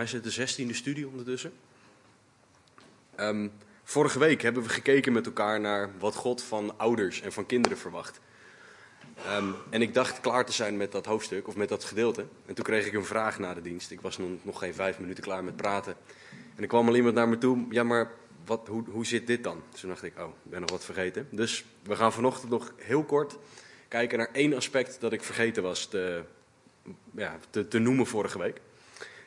mij is het de 16e studie ondertussen. Vorige week hebben we gekeken met elkaar naar wat God van ouders en van kinderen verwacht. En ik dacht klaar te zijn met dat hoofdstuk, of met dat gedeelte. En toen kreeg ik een vraag na de dienst. Ik was nog geen 5 minuten klaar met praten. En er kwam al iemand naar me toe. Ja, maar hoe zit dit dan? Dus toen dacht ik, ik ben nog wat vergeten. Dus we gaan vanochtend nog heel kort kijken naar één aspect dat ik vergeten was te noemen vorige week.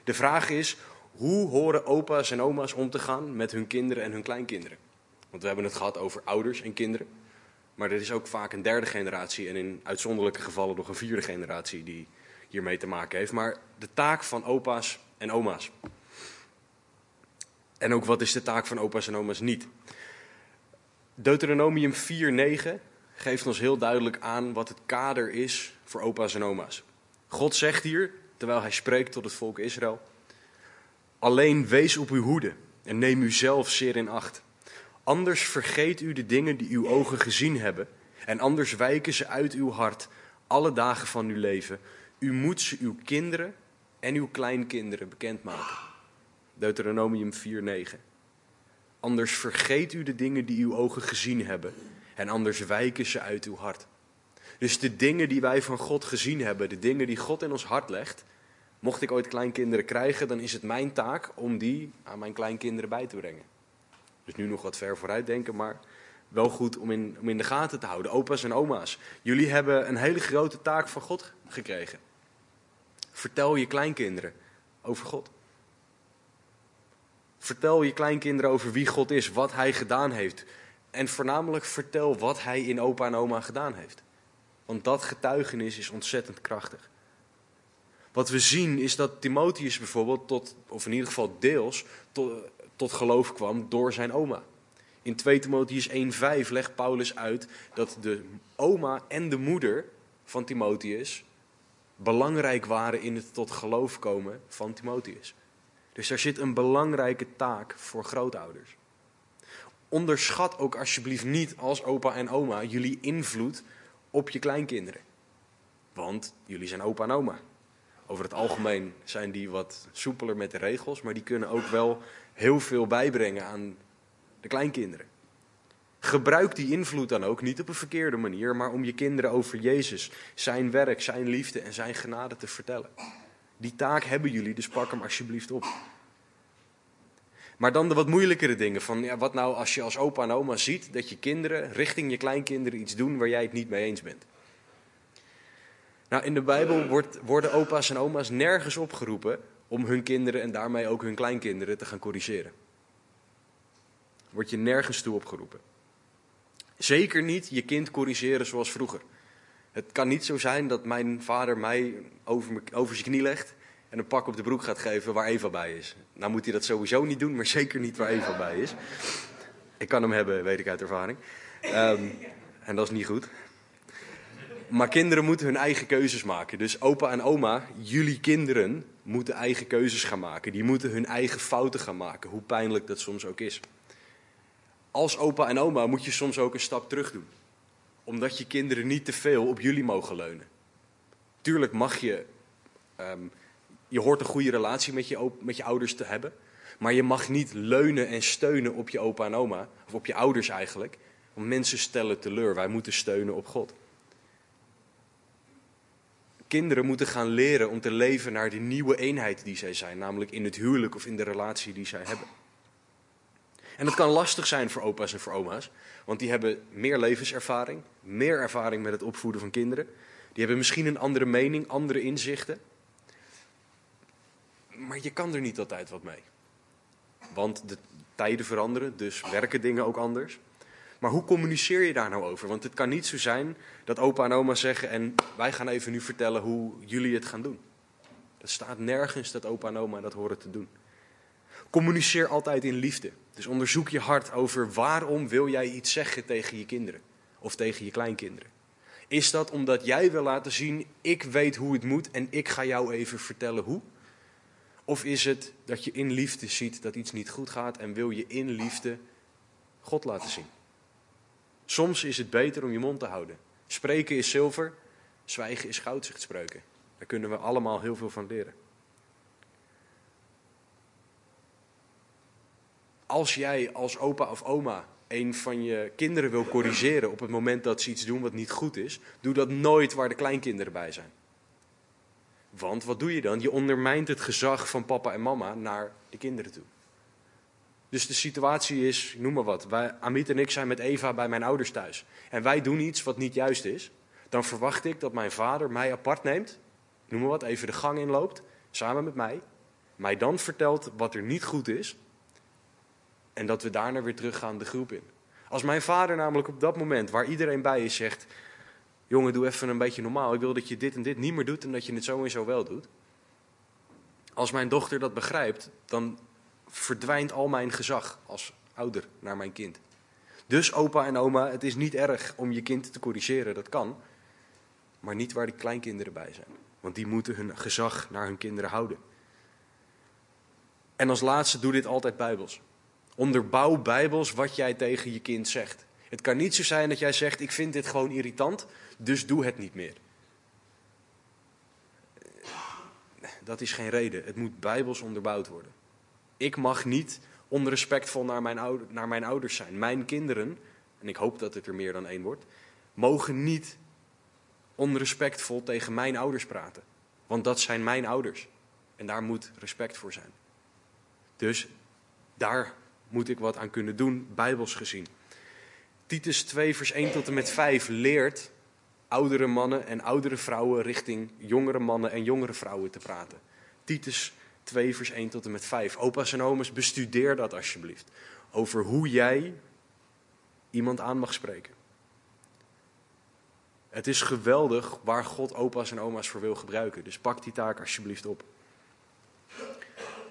De vraag is, hoe horen opa's en oma's om te gaan met hun kinderen en hun kleinkinderen? Want we hebben het gehad over ouders en kinderen. Maar er is ook vaak een derde generatie en in uitzonderlijke gevallen nog een vierde generatie die hiermee te maken heeft. Maar de taak van opa's en oma's. En ook wat is de taak van opa's en oma's niet? Deuteronomium 4:9 geeft ons heel duidelijk aan wat het kader is voor opa's en oma's. God zegt hier, terwijl hij spreekt tot het volk Israël: alleen wees op uw hoede en neem uzelf zeer in acht. Anders vergeet u de dingen die uw ogen gezien hebben en anders wijken ze uit uw hart alle dagen van uw leven. U moet ze uw kinderen en uw kleinkinderen bekendmaken. Deuteronomium 4:9. Anders vergeet u de dingen die uw ogen gezien hebben en anders wijken ze uit uw hart. Dus de dingen die wij van God gezien hebben, de dingen die God in ons hart legt, mocht ik ooit kleinkinderen krijgen, dan is het mijn taak om die aan mijn kleinkinderen bij te brengen. Dus nu nog wat ver vooruit denken, maar wel goed om in de gaten te houden. Opa's en oma's, jullie hebben een hele grote taak van God gekregen. Vertel je kleinkinderen over God. Vertel je kleinkinderen over wie God is, wat hij gedaan heeft. En voornamelijk vertel wat hij in opa en oma gedaan heeft. Want dat getuigenis is ontzettend krachtig. Wat we zien is dat Timotheus bijvoorbeeld of in ieder geval deels, tot geloof kwam door zijn oma. In 2 Timotheus 1:5 legt Paulus uit dat de oma en de moeder van Timotheus belangrijk waren in het tot geloof komen van Timotheus. Dus daar zit een belangrijke taak voor grootouders. Onderschat ook alsjeblieft niet als opa en oma jullie invloed op je kleinkinderen. Want jullie zijn opa en oma. Over het algemeen zijn die wat soepeler met de regels, maar die kunnen ook wel heel veel bijbrengen aan de kleinkinderen. Gebruik die invloed dan ook, niet op een verkeerde manier, maar om je kinderen over Jezus, zijn werk, zijn liefde en zijn genade te vertellen. Die taak hebben jullie, dus pak hem alsjeblieft op. Maar dan de wat moeilijkere dingen. Wat nou als je als opa en oma ziet dat je kinderen richting je kleinkinderen iets doen waar jij het niet mee eens bent? Nou, in de Bijbel worden opa's en oma's nergens opgeroepen om hun kinderen en daarmee ook hun kleinkinderen te gaan corrigeren. Word je nergens toe opgeroepen. Zeker niet je kind corrigeren zoals vroeger. Het kan niet zo zijn dat mijn vader mij over zijn knie legt en een pak op de broek gaat geven waar Eva bij is. Nou moet hij dat sowieso niet doen, maar zeker niet waar Eva bij is. Ik kan hem hebben, weet ik uit ervaring. En dat is niet goed. Maar kinderen moeten hun eigen keuzes maken. Dus opa en oma, jullie kinderen moeten eigen keuzes gaan maken. Die moeten hun eigen fouten gaan maken, hoe pijnlijk dat soms ook is. Als opa en oma moet je soms ook een stap terug doen. Omdat je kinderen niet te veel op jullie mogen leunen. Tuurlijk mag je... je hoort een goede relatie met je ouders te hebben. Maar je mag niet leunen en steunen op je opa en oma. Of op je ouders eigenlijk. Want mensen stellen teleur. Wij moeten steunen op God. Kinderen moeten gaan leren om te leven naar de nieuwe eenheid die zij zijn. Namelijk in het huwelijk of in de relatie die zij hebben. En dat kan lastig zijn voor opa's en voor oma's. Want die hebben meer levenservaring. Meer ervaring met het opvoeden van kinderen. Die hebben misschien een andere mening, andere inzichten. Maar je kan er niet altijd wat mee. Want de tijden veranderen, dus werken dingen ook anders. Maar hoe communiceer je daar nou over? Want het kan niet zo zijn dat opa en oma zeggen: en wij gaan even nu vertellen hoe jullie het gaan doen. Dat staat nergens dat opa en oma dat horen te doen. Communiceer altijd in liefde. Dus onderzoek je hart over waarom wil jij iets zeggen tegen je kinderen of tegen je kleinkinderen. Is dat omdat jij wil laten zien, ik weet hoe het moet en ik ga jou even vertellen hoe? Of is het dat je in liefde ziet dat iets niet goed gaat en wil je in liefde God laten zien? Soms is het beter om je mond te houden. Spreken is zilver, zwijgen is goud, zegt Spreuken. Daar kunnen we allemaal heel veel van leren. als jij als opa of oma een van je kinderen wil corrigeren op het moment dat ze iets doen wat niet goed is, doe dat nooit waar de kleinkinderen bij zijn. Want wat doe je dan? Je ondermijnt het gezag van papa en mama naar de kinderen toe. Dus de situatie is, noem maar wat, Amit en ik zijn met Eva bij mijn ouders thuis. En wij doen iets wat niet juist is. Dan verwacht ik dat mijn vader mij apart neemt, noem maar wat, even de gang inloopt, samen met mij. Mij dan vertelt wat er niet goed is. En dat we daarna weer teruggaan de groep in. Als mijn vader namelijk op dat moment, waar iedereen bij is, zegt: jongen, doe even een beetje normaal. Ik wil dat je dit en dit niet meer doet en dat je het zo en zo wel doet. Als mijn dochter dat begrijpt, dan verdwijnt al mijn gezag als ouder naar mijn kind. Dus opa en oma, het is niet erg om je kind te corrigeren, dat kan. Maar niet waar de kleinkinderen bij zijn. Want die moeten hun gezag naar hun kinderen houden. En als laatste, doe dit altijd bijbels. Onderbouw bijbels wat jij tegen je kind zegt. Het kan niet zo zijn dat jij zegt: ik vind dit gewoon irritant, dus doe het niet meer. Dat is geen reden. Het moet bijbels onderbouwd worden. Ik mag niet onrespectvol naar mijn ouders zijn. Mijn kinderen, en ik hoop dat het er meer dan één wordt, mogen niet onrespectvol tegen mijn ouders praten. Want dat zijn mijn ouders. En daar moet respect voor zijn. Dus daar moet ik wat aan kunnen doen, bijbels gezien. Titus 2 vers 1 tot en met 5 leert oudere mannen en oudere vrouwen richting jongere mannen en jongere vrouwen te praten. Titus 2 vers 1 tot en met 5. Opa's en oma's, bestudeer dat alsjeblieft. Over hoe jij iemand aan mag spreken. Het is geweldig waar God opa's en oma's voor wil gebruiken. Dus pak die taak alsjeblieft op.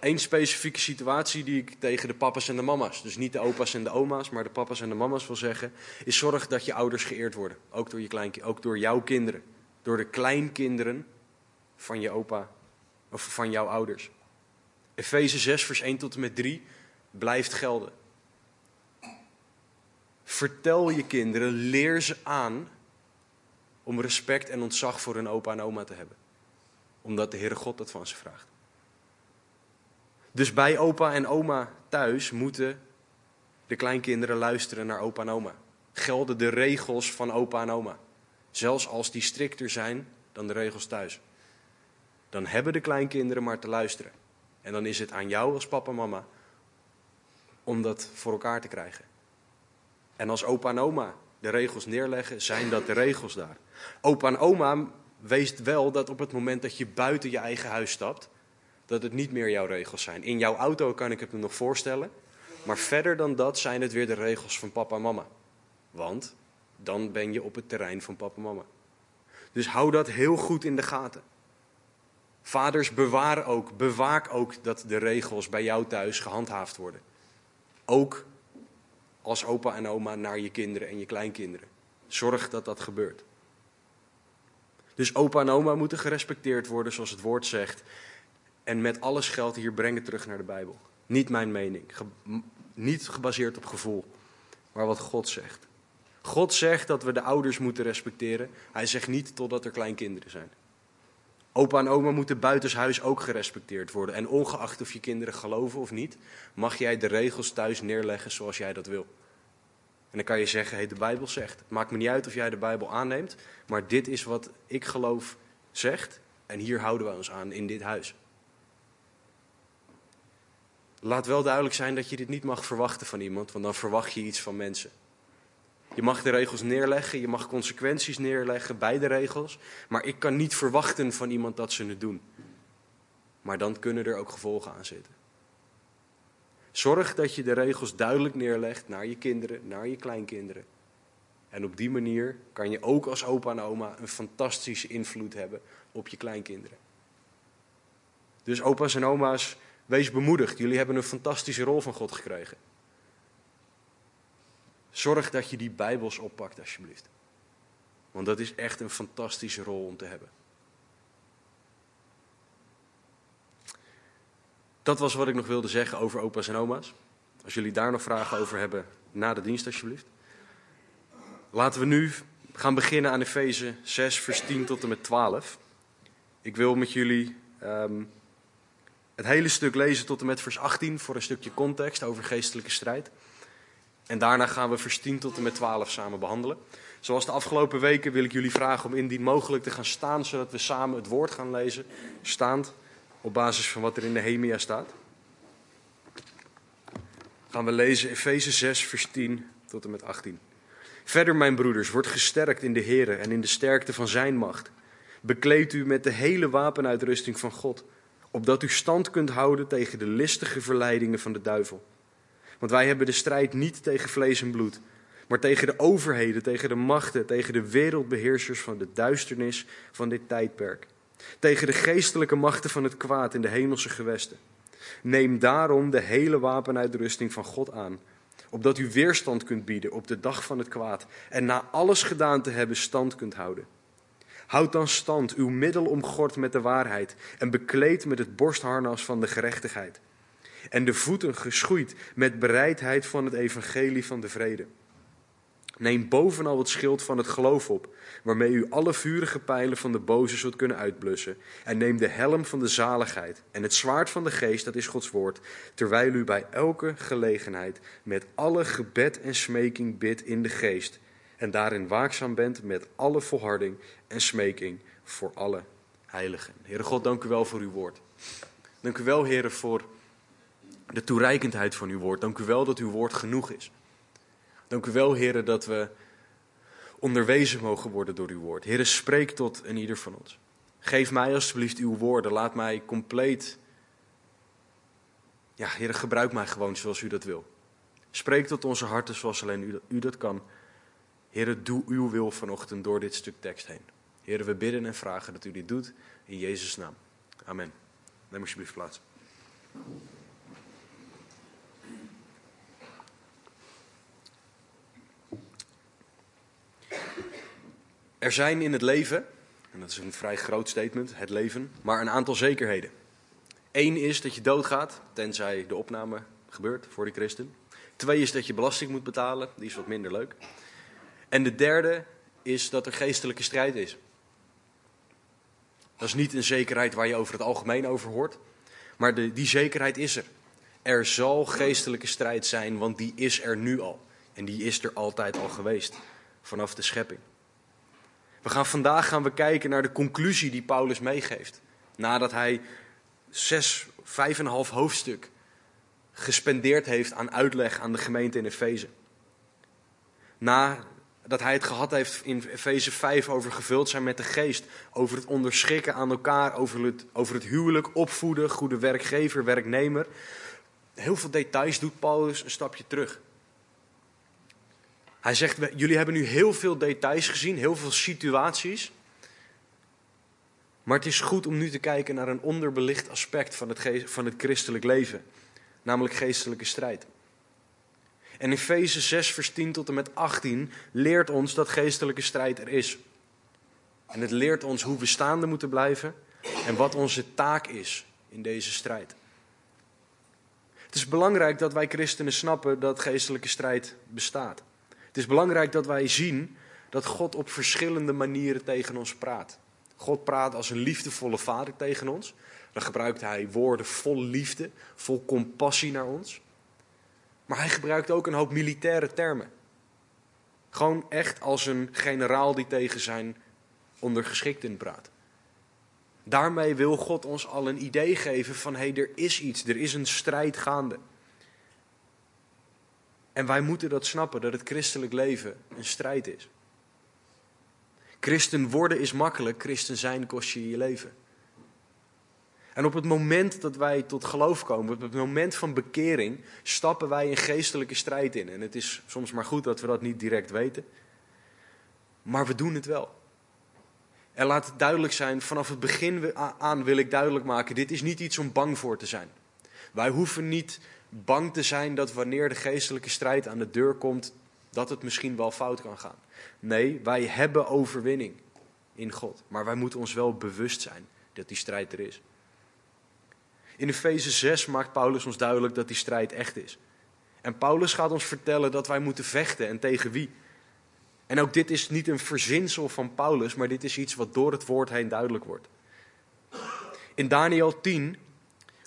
Eén specifieke situatie die ik tegen de papa's en de mama's, dus niet de opa's en de oma's, maar de papa's en de mama's wil zeggen, is: zorg dat je ouders geëerd worden. Ook door, ook door jouw kinderen. Door de kleinkinderen van je opa of van jouw ouders. Efeze 6 vers 1 tot en met 3 blijft gelden. Vertel je kinderen, leer ze aan om respect en ontzag voor hun opa en oma te hebben. Omdat de Heere God dat van ze vraagt. Dus bij opa en oma thuis moeten de kleinkinderen luisteren naar opa en oma. Gelden de regels van opa en oma. Zelfs als die strikter zijn dan de regels thuis. Dan hebben de kleinkinderen maar te luisteren. En dan is het aan jou als papa en mama om dat voor elkaar te krijgen. En als opa en oma de regels neerleggen, zijn dat de regels daar. Opa en oma, wees wel dat op het moment dat je buiten je eigen huis stapt, dat het niet meer jouw regels zijn. In jouw auto kan ik het me nog voorstellen. Maar verder dan dat zijn het weer de regels van papa en mama. Want dan ben je op het terrein van papa en mama. Dus hou dat heel goed in de gaten. Vaders, bewaak ook dat de regels bij jou thuis gehandhaafd worden. Ook als opa en oma naar je kinderen en je kleinkinderen. Zorg dat dat gebeurt. Dus opa en oma moeten gerespecteerd worden zoals het woord zegt. En met alles geldt hier, breng het terug naar de Bijbel. Niet mijn mening. Niet gebaseerd op gevoel. Maar wat God zegt. God zegt dat we de ouders moeten respecteren. Hij zegt niet totdat er kleinkinderen zijn. Opa en oma moeten buitenshuis ook gerespecteerd worden. En ongeacht of je kinderen geloven of niet, mag jij de regels thuis neerleggen zoals jij dat wil. En dan kan je zeggen: de Bijbel zegt. Het maakt me niet uit of jij de Bijbel aanneemt. Maar dit is wat ik geloof zegt. En hier houden we ons aan in dit huis. Laat wel duidelijk zijn dat je dit niet mag verwachten van iemand, want dan verwacht je iets van mensen. Je mag de regels neerleggen, je mag consequenties neerleggen bij de regels, maar ik kan niet verwachten van iemand dat ze het doen. Maar dan kunnen er ook gevolgen aan zitten. Zorg dat je de regels duidelijk neerlegt naar je kinderen, naar je kleinkinderen. En op die manier kan je ook als opa en oma een fantastische invloed hebben op je kleinkinderen. Dus opa's en oma's, wees bemoedigd, jullie hebben een fantastische rol van God gekregen. Zorg dat je die bijbels oppakt alsjeblieft. Want dat is echt een fantastische rol om te hebben. Dat was wat ik nog wilde zeggen over opa's en oma's. Als jullie daar nog vragen over hebben, na de dienst alsjeblieft. Laten we nu gaan beginnen aan Efeze 6 vers 10 tot en met 12. Ik wil met jullie... het hele stuk lezen tot en met vers 18 voor een stukje context over geestelijke strijd. En daarna gaan we vers 10 tot en met 12 samen behandelen. Zoals de afgelopen weken wil ik jullie vragen om indien mogelijk te gaan staan, zodat we samen het woord gaan lezen, staand op basis van wat er in Nehemia staat. Gaan we lezen Efeze 6, vers 10 tot en met 18. Verder, mijn broeders, wordt gesterkt in de Here en in de sterkte van zijn macht. Bekleed u met de hele wapenuitrusting van God, opdat u stand kunt houden tegen de listige verleidingen van de duivel. Want wij hebben de strijd niet tegen vlees en bloed, maar tegen de overheden, tegen de machten, tegen de wereldbeheersers van de duisternis van dit tijdperk. Tegen de geestelijke machten van het kwaad in de hemelse gewesten. Neem daarom de hele wapenuitrusting van God aan, opdat u weerstand kunt bieden op de dag van het kwaad en na alles gedaan te hebben stand kunt houden. Houd dan stand, uw middel omgord met de waarheid en bekleed met het borstharnas van de gerechtigheid. En de voeten geschoeid met bereidheid van het evangelie van de vrede. Neem bovenal het schild van het geloof op, waarmee u alle vurige pijlen van de boze zult kunnen uitblussen. En neem de helm van de zaligheid en het zwaard van de geest, dat is Gods woord, terwijl u bij elke gelegenheid met alle gebed en smeking bidt in de geest. En daarin waakzaam bent met alle volharding en smeking voor alle heiligen. Heere God, dank u wel voor uw woord. Dank u wel, Heere, voor de toereikendheid van uw woord. Dank u wel dat uw woord genoeg is. Dank u wel, Heere, dat we onderwezen mogen worden door uw woord. Heere, spreek tot een ieder van ons. Geef mij alsjeblieft uw woorden. Laat mij compleet... Ja, Heere, gebruik mij gewoon zoals u dat wil. Spreek tot onze harten zoals alleen u dat kan. Heere, doe uw wil vanochtend door dit stuk tekst heen. Heere, we bidden en vragen dat u dit doet. In Jezus' naam. Amen. Neem alsjeblieft plaats. Er zijn in het leven, en dat is een vrij groot statement, het leven, maar een aantal zekerheden. Eén is dat je doodgaat, tenzij de opname gebeurt voor de christen. Twee is dat je belasting moet betalen, die is wat minder leuk. En de derde is dat er geestelijke strijd is. Dat is niet een zekerheid waar je over het algemeen over hoort, maar die zekerheid is er. Er zal geestelijke strijd zijn, want die is er nu al. En die is er altijd al geweest, vanaf de schepping. Vandaag gaan we kijken naar de conclusie die Paulus meegeeft. Nadat hij 5,5 hoofdstuk gespendeerd heeft aan uitleg aan de gemeente in Efeze. Nadat hij het gehad heeft in Efeze 5 over gevuld zijn met de geest. Over het onderschikken aan elkaar, over het huwelijk, opvoeden, goede werkgever, werknemer. Heel veel details doet Paulus een stapje terug. Hij zegt, jullie hebben nu heel veel details gezien, heel veel situaties. Maar het is goed om nu te kijken naar een onderbelicht aspect van het christelijk leven. Namelijk geestelijke strijd. En in Efeze 6 vers 10 tot en met 18 leert ons dat geestelijke strijd er is. En het leert ons hoe we staande moeten blijven en wat onze taak is in deze strijd. Het is belangrijk dat wij christenen snappen dat geestelijke strijd bestaat. Het is belangrijk dat wij zien dat God op verschillende manieren tegen ons praat. God praat als een liefdevolle vader tegen ons. Dan gebruikt hij woorden vol liefde, vol compassie naar ons. Maar hij gebruikt ook een hoop militaire termen. Gewoon echt als een generaal die tegen zijn ondergeschikten praat. Daarmee wil God ons al een idee geven van er is iets, er is een strijd gaande. En wij moeten dat snappen, dat het christelijk leven een strijd is. Christen worden is makkelijk, christen zijn kost je je leven. En op het moment dat wij tot geloof komen, op het moment van bekering, stappen wij een geestelijke strijd in. En het is soms maar goed dat we dat niet direct weten. Maar we doen het wel. En laat het duidelijk zijn, vanaf het begin aan wil ik duidelijk maken, dit is niet iets om bang voor te zijn. Wij hoeven niet... bang te zijn dat wanneer de geestelijke strijd aan de deur komt, dat het misschien wel fout kan gaan. Nee, wij hebben overwinning in God. Maar wij moeten ons wel bewust zijn dat die strijd er is. In Efeze 6 maakt Paulus ons duidelijk dat die strijd echt is. En Paulus gaat ons vertellen dat wij moeten vechten en tegen wie. En ook dit is niet een verzinsel van Paulus, maar dit is iets wat door het woord heen duidelijk wordt. In Daniël 10...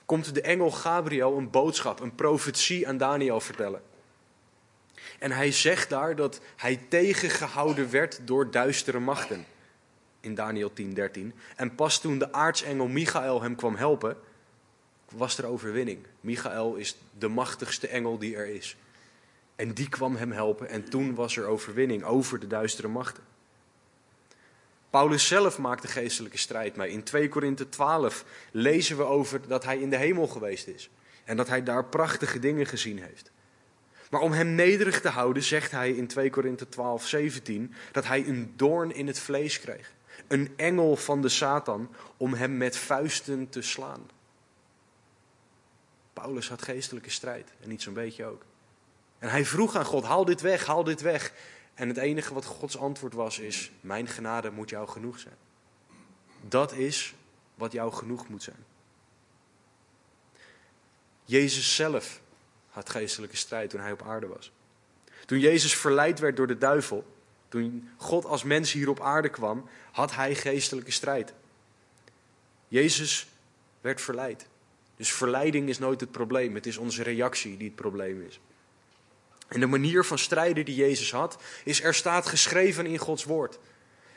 komt de engel Gabriel een boodschap, een profetie aan Daniël vertellen. En hij zegt daar dat hij tegengehouden werd door duistere machten. In Daniël 10:13. En pas toen de aartsengel Michaël hem kwam helpen, was er overwinning. Michaël is de machtigste engel die er is. En die kwam hem helpen en toen was er overwinning over de duistere machten. Paulus zelf maakt de geestelijke strijd mee. In 2 Korinthe 12 lezen we over dat hij in de hemel geweest is. En dat hij daar prachtige dingen gezien heeft. Maar om hem nederig te houden zegt hij in 2 Korinthe 12:17 dat hij een doorn in het vlees kreeg. Een engel van de Satan om hem met vuisten te slaan. Paulus had geestelijke strijd en niet zo'n beetje ook. En hij vroeg aan God, haal dit weg, haal dit weg. En het enige wat Gods antwoord was is, mijn genade moet jou genoeg zijn. Dat is wat jou genoeg moet zijn. Jezus zelf had geestelijke strijd toen hij op aarde was. Toen Jezus verleid werd door de duivel, toen God als mens hier op aarde kwam, had hij geestelijke strijd. Jezus werd verleid. Dus verleiding is nooit het probleem, het is onze reactie die het probleem is. En de manier van strijden die Jezus had, is er staat geschreven in Gods woord.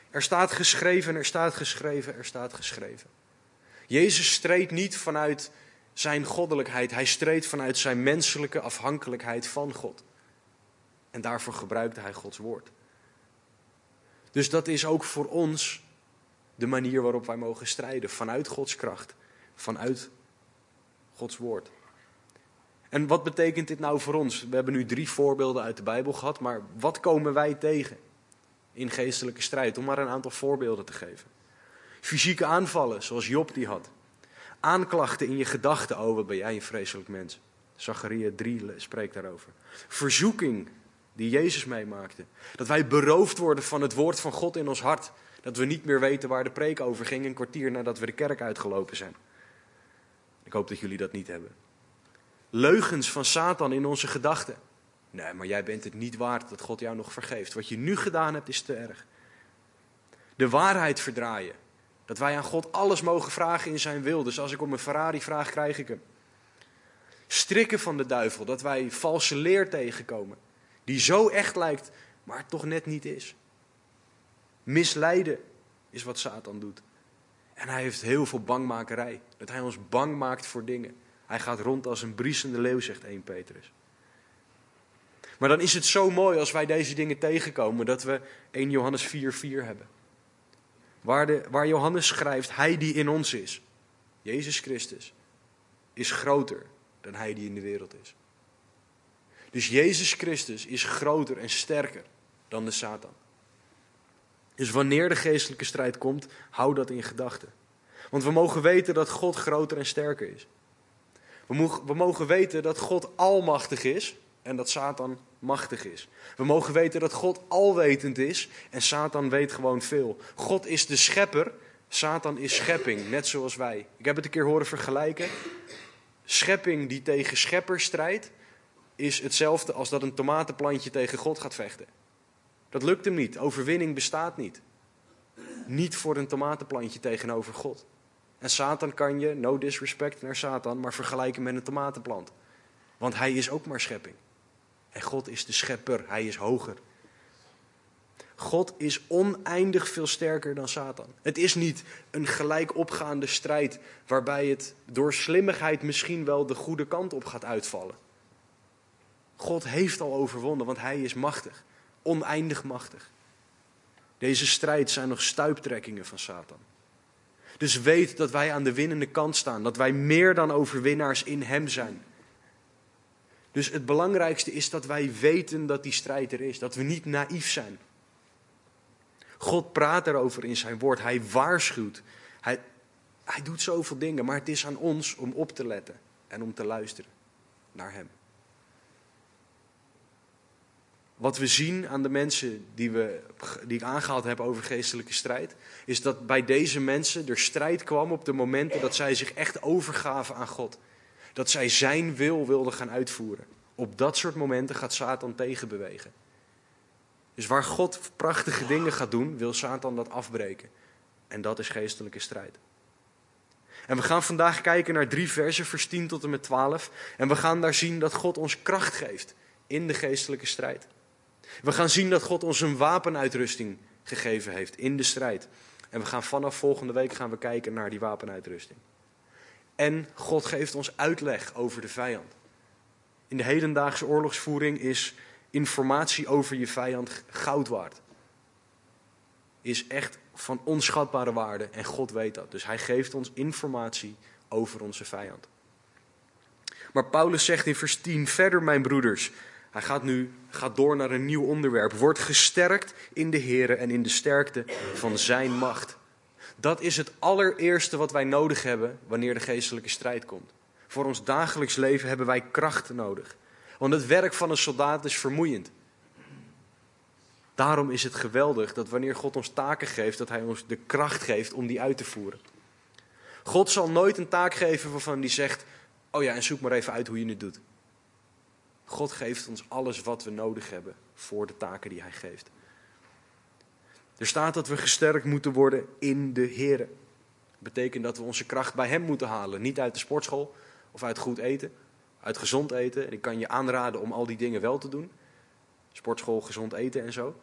Er staat geschreven, er staat geschreven, er staat geschreven. Jezus streed niet vanuit zijn goddelijkheid. Hij streed vanuit zijn menselijke afhankelijkheid van God. En daarvoor gebruikte hij Gods woord. Dus dat is ook voor ons de manier waarop wij mogen strijden. Vanuit Gods kracht. Vanuit Gods woord. En wat betekent dit nou voor ons? We hebben nu 3 voorbeelden uit de Bijbel gehad, maar wat komen wij tegen in geestelijke strijd? Om maar een aantal voorbeelden te geven. Fysieke aanvallen, zoals Job die had. Aanklachten in je gedachten. Oh, wat ben jij een vreselijk mens. Zacharia 3 spreekt daarover. Verzoeking die Jezus meemaakte. Dat wij beroofd worden van het woord van God in ons hart. Dat we niet meer weten waar de preek over ging een kwartier nadat we de kerk uitgelopen zijn. Ik hoop dat jullie dat niet hebben. Leugens van Satan in onze gedachten. Nee, maar jij bent het niet waard dat God jou nog vergeeft. Wat je nu gedaan hebt is te erg. De waarheid verdraaien. Dat wij aan God alles mogen vragen in zijn wil. Dus als ik om een Ferrari vraag, krijg ik hem. Strikken van de duivel. Dat wij valse leer tegenkomen. Die zo echt lijkt, maar toch net niet is. Misleiden is wat Satan doet. En hij heeft heel veel bangmakerij. Dat hij ons bang maakt voor dingen. Hij gaat rond als een briesende leeuw, zegt 1 Petrus. Maar dan is het zo mooi als wij deze dingen tegenkomen, dat we 1 Johannes 4:4 hebben. Waar Johannes schrijft, hij die in ons is, Jezus Christus, is groter dan hij die in de wereld is. Dus Jezus Christus is groter en sterker dan de Satan. Dus wanneer de geestelijke strijd komt, hou dat in gedachten. Want we mogen weten dat God groter en sterker is. We mogen weten dat God almachtig is en dat Satan machtig is. We mogen weten dat God alwetend is en Satan weet gewoon veel. God is de schepper, Satan is schepping, net zoals wij. Ik heb het een keer horen vergelijken. Schepping die tegen schepper strijdt, is hetzelfde als dat een tomatenplantje tegen God gaat vechten. Dat lukt hem niet, overwinning bestaat niet. Niet voor een tomatenplantje tegenover God. En Satan kan je, no disrespect naar Satan, maar vergelijken met een tomatenplant. Want hij is ook maar schepping. En God is de schepper, hij is hoger. God is oneindig veel sterker dan Satan. Het is niet een gelijk opgaande strijd waarbij het door slimmigheid misschien wel de goede kant op gaat uitvallen. God heeft al overwonnen, want hij is machtig. Oneindig machtig. Deze strijd zijn nog stuiptrekkingen van Satan. Dus weet dat wij aan de winnende kant staan. Dat wij meer dan overwinnaars in hem zijn. Dus het belangrijkste is dat wij weten dat die strijd er is. Dat we niet naïef zijn. God praat erover in zijn woord. Hij waarschuwt. Hij doet zoveel dingen. Maar het is aan ons om op te letten. En om te luisteren naar hem. Wat we zien aan de mensen die ik aangehaald heb over geestelijke strijd, is dat bij deze mensen er strijd kwam op de momenten dat zij zich echt overgaven aan God. Dat zij zijn wil wilden gaan uitvoeren. Op dat soort momenten gaat Satan tegenbewegen. Dus waar God prachtige dingen gaat doen, wil Satan dat afbreken. En dat is geestelijke strijd. En we gaan vandaag kijken naar 3 versen, vers 10 tot en met 12. En we gaan daar zien dat God ons kracht geeft in de geestelijke strijd. We gaan zien dat God ons een wapenuitrusting gegeven heeft in de strijd. En we gaan vanaf volgende week gaan we kijken naar die wapenuitrusting. En God geeft ons uitleg over de vijand. In de hedendaagse oorlogsvoering is informatie over je vijand goud waard. Is echt van onschatbare waarde en God weet dat. Dus hij geeft ons informatie over onze vijand. Maar Paulus zegt in vers 10, verder mijn broeders. Hij gaat door naar een nieuw onderwerp. Word gesterkt in de Here en in de sterkte van zijn macht. Dat is het allereerste wat wij nodig hebben wanneer de geestelijke strijd komt. Voor ons dagelijks leven hebben wij kracht nodig. Want het werk van een soldaat is vermoeiend. Daarom is het geweldig dat wanneer God ons taken geeft, dat hij ons de kracht geeft om die uit te voeren. God zal nooit een taak geven waarvan hij zegt, oh ja, en zoek maar even uit hoe je het doet. God geeft ons alles wat we nodig hebben voor de taken die hij geeft. Er staat dat we gesterkt moeten worden in de Here. Dat betekent dat we onze kracht bij hem moeten halen. Niet uit de sportschool of uit goed eten, uit gezond eten. En ik kan je aanraden om al die dingen wel te doen. Sportschool, gezond eten en zo.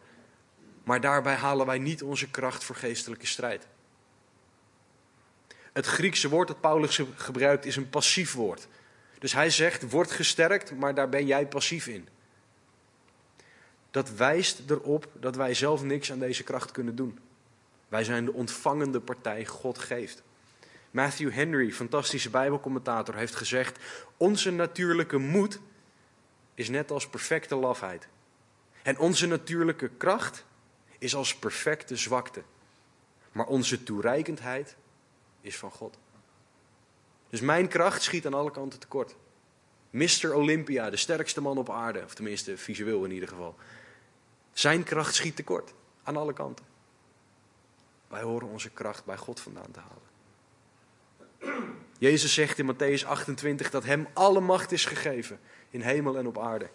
Maar daarbij halen wij niet onze kracht voor geestelijke strijd. Het Griekse woord dat Paulus gebruikt is een passief woord. Dus hij zegt, word gesterkt, maar daar ben jij passief in. Dat wijst erop dat wij zelf niks aan deze kracht kunnen doen. Wij zijn de ontvangende partij, God geeft. Matthew Henry, fantastische bijbelcommentator, heeft gezegd, onze natuurlijke moed is net als perfecte lafheid. En onze natuurlijke kracht is als perfecte zwakte. Maar onze toereikendheid is van God. Dus mijn kracht schiet aan alle kanten tekort. Mr. Olympia, de sterkste man op aarde, of tenminste visueel in ieder geval. Zijn kracht schiet tekort, aan alle kanten. Wij horen onze kracht bij God vandaan te halen. Jezus zegt in Mattheüs 28 dat hem alle macht is gegeven, in hemel en op aarde.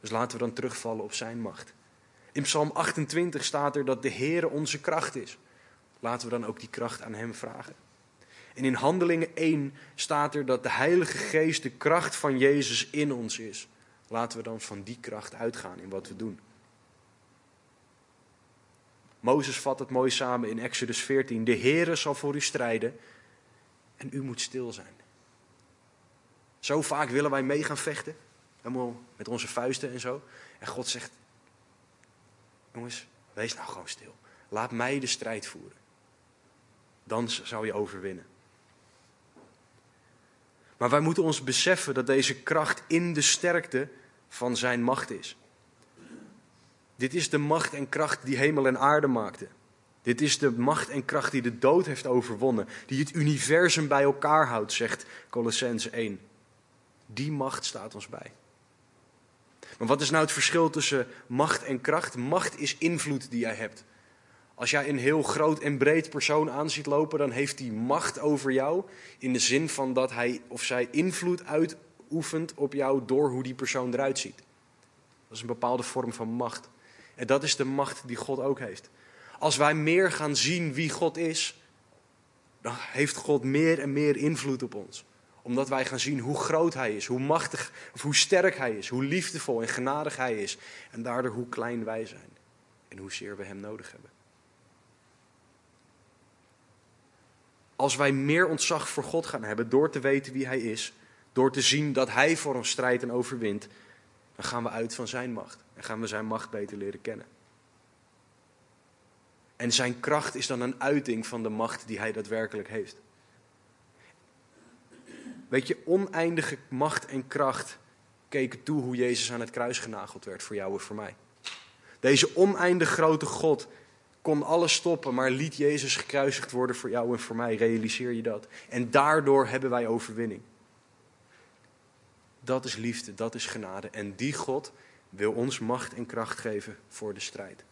Dus laten we dan terugvallen op zijn macht. In Psalm 28 staat er dat de Heere onze kracht is. Laten we dan ook die kracht aan hem vragen. En in Handelingen 1 staat er dat de Heilige Geest de kracht van Jezus in ons is. Laten we dan van die kracht uitgaan in wat we doen. Mozes vat het mooi samen in Exodus 14. De Heere zal voor u strijden en u moet stil zijn. Zo vaak willen wij mee gaan vechten. Helemaal met onze vuisten en zo. En God zegt, jongens, wees nou gewoon stil. Laat mij de strijd voeren. Dan zou je overwinnen. Maar wij moeten ons beseffen dat deze kracht in de sterkte van zijn macht is. Dit is de macht en kracht die hemel en aarde maakte. Dit is de macht en kracht die de dood heeft overwonnen. Die het universum bij elkaar houdt, zegt Kolossenzen 1. Die macht staat ons bij. Maar wat is nou het verschil tussen macht en kracht? Macht is invloed die jij hebt. Als jij een heel groot en breed persoon aan ziet lopen, dan heeft hij macht over jou. In de zin van dat hij of zij invloed uitoefent op jou door hoe die persoon eruit ziet. Dat is een bepaalde vorm van macht. En dat is de macht die God ook heeft. Als wij meer gaan zien wie God is, dan heeft God meer en meer invloed op ons. Omdat wij gaan zien hoe groot hij is, hoe machtig of hoe sterk hij is, hoe liefdevol en genadig hij is. En daardoor hoe klein wij zijn en hoezeer we hem nodig hebben. Als wij meer ontzag voor God gaan hebben door te weten wie hij is, door te zien dat hij voor ons strijdt en overwint, dan gaan we uit van zijn macht. En gaan we zijn macht beter leren kennen. En zijn kracht is dan een uiting van de macht die hij daadwerkelijk heeft. Weet je, oneindige macht en kracht keken toe hoe Jezus aan het kruis genageld werd voor jou en voor mij. Deze oneindig grote God kon alles stoppen, maar liet Jezus gekruisigd worden voor jou en voor mij. Realiseer je dat? En daardoor hebben wij overwinning. Dat is liefde, dat is genade. En die God wil ons macht en kracht geven voor de strijd.